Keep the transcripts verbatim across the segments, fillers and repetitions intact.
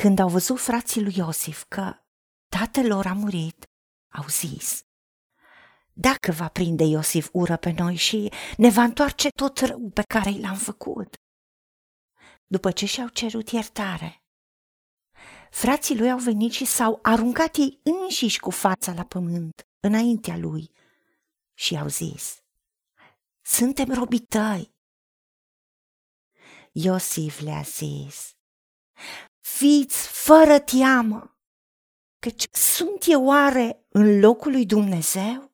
Când au văzut frații lui Iosif că tatăl lor a murit, au zis: dacă va prinde Iosif ură pe noi și ne va întoarce tot rău pe care i l-am făcut. După ce și-au cerut iertare, frații lui au venit și s-au aruncat ei înșiși cu fața la pământ înaintea lui și i-au zis: suntem robii tăi. Iosif le-a zis: fiți fără teamă, căci sunt eu oare în locul lui Dumnezeu?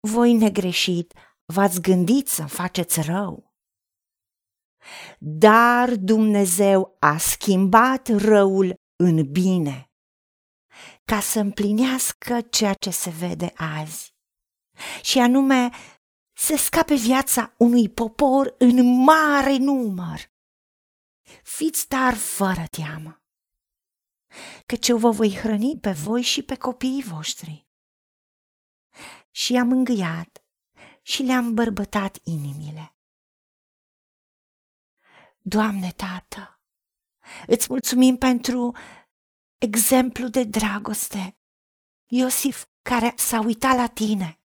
Voi negreșit v-ați gândit să-mi faceți rău, dar Dumnezeu a schimbat răul în bine, ca să împlinească ceea ce se vede azi, și anume să scape viața unui popor în mare număr. Fiți dar fără teamă, căci eu vă voi hrăni pe voi și pe copiii voștri. Și i-am îngâiat și le-am bărbătat inimile. Doamne Tată, îți mulțumim pentru exemplu de dragoste, Iosif care s-a uitat la tine.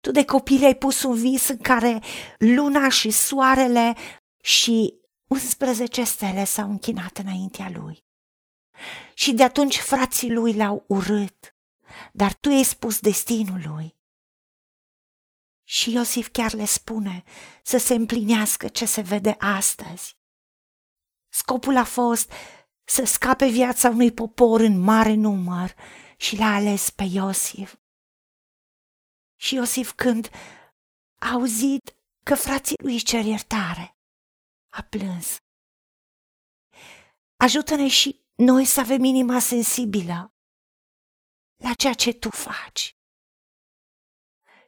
Tu de copil ai pus un vis în care luna și soarele și unsprezece stele s-au închinat înaintea lui. Și de atunci frații lui l-au urât, dar tu i-ai spus destinul lui. Și Iosif chiar le spune să se împlinească ce se vede astăzi. Scopul a fost să scape viața unui popor în mare număr și l-a ales pe Iosif. Și Iosif, când a auzit că frații lui cer iertare, a plâns. Ajută-ne și noi să avem inima sensibilă la ceea ce tu faci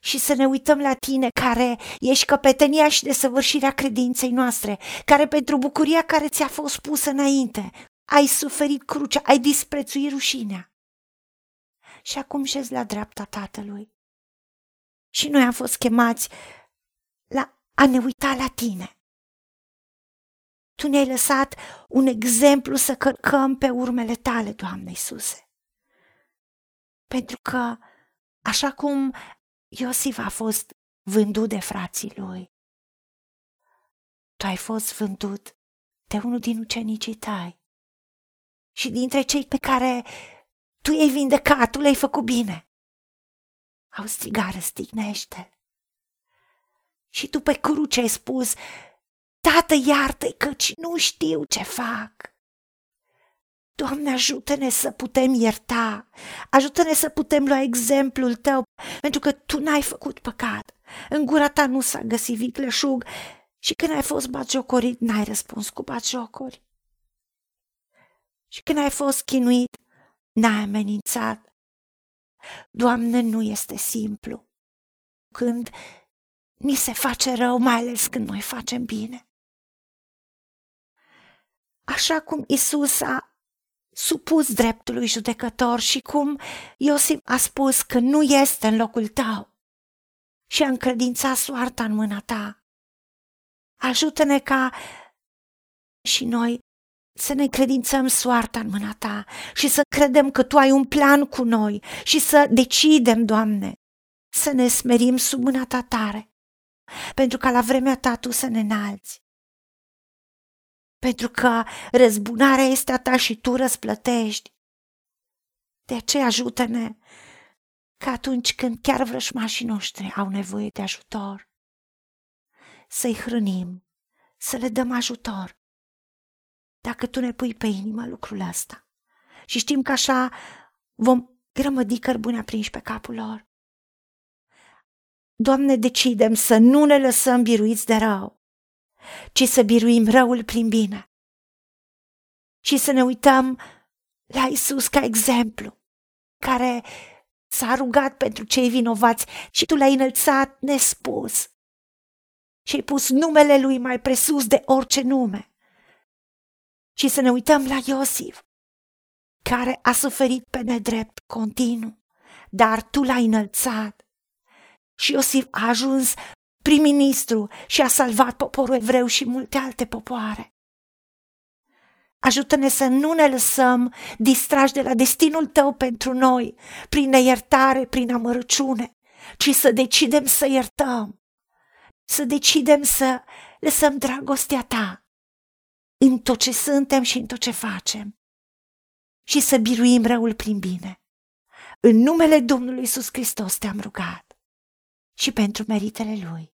și să ne uităm la tine, care ești căpetenia și desăvârșirea credinței noastre, care pentru bucuria care ți-a fost pusă înainte ai suferit crucea, ai disprețuit rușinea și acum șezi la dreapta Tatălui. Și noi am fost chemați la a ne uita la tine. Tu ne-ai lăsat un exemplu să călcăm pe urmele tale, Doamne Iisuse. Pentru că, așa cum Iosif a fost vândut de frații lui, tu ai fost vândut de unul din ucenicii tăi. Și dintre cei pe care tu i-ai vindecat, tu le-ai făcut bine, au strigat: răstignește-l. Și tu pe cruce ai spus: Tată, iartă-i, căci nu știu ce fac. Doamne, ajută-ne să putem ierta, ajută-ne să putem lua exemplul tău, pentru că tu n-ai făcut păcat, în gura ta nu s-a găsit vicleșug și când ai fost batjocorit, n-ai răspuns cu batjocuri. Și când ai fost chinuit, n-ai amenințat. Doamne, nu este simplu când ni se face rău, mai ales când noi facem bine. Așa cum Iisus a supus dreptului judecător și cum Iosif a spus că nu este în locul tău și a încredințat soarta în mâna ta, ajută-ne ca și noi să ne încredințăm soarta în mâna ta și să credem că tu ai un plan cu noi și să decidem, Doamne, să ne smerim sub mâna ta tare, pentru ca la vremea ta tu să ne înalți. Pentru că răzbunarea este a ta și tu răsplătești. De aceea ajută-ne că atunci când chiar vrășmașii noștri au nevoie de ajutor, să-i hrănim, să le dăm ajutor. Dacă tu ne pui pe inimă lucrul ăsta și știm că așa vom grămădi cărbuni aprinși pe capul lor. Doamne, decidem să nu ne lăsăm biruiți de rău, ci să biruim răul prin bine și să ne uităm la Iisus ca exemplu, care s-a rugat pentru cei vinovați și tu l-ai înălțat nespus și ai pus numele lui mai presus de orice nume. Și să ne uităm la Iosif, care a suferit pe nedrept continuu, dar tu l-ai înălțat. Și Iosif a ajuns prim-ministru și a salvat poporul evreu și multe alte popoare. Ajută-ne să nu ne lăsăm distrași de la destinul Tău pentru noi, prin neiertare, prin amărăciune, ci să decidem să iertăm, să decidem să lăsăm dragostea Ta în tot ce suntem și în tot ce facem și să biruim răul prin bine. În numele Domnului Iisus Hristos Te-am rugat și pentru meritele Lui.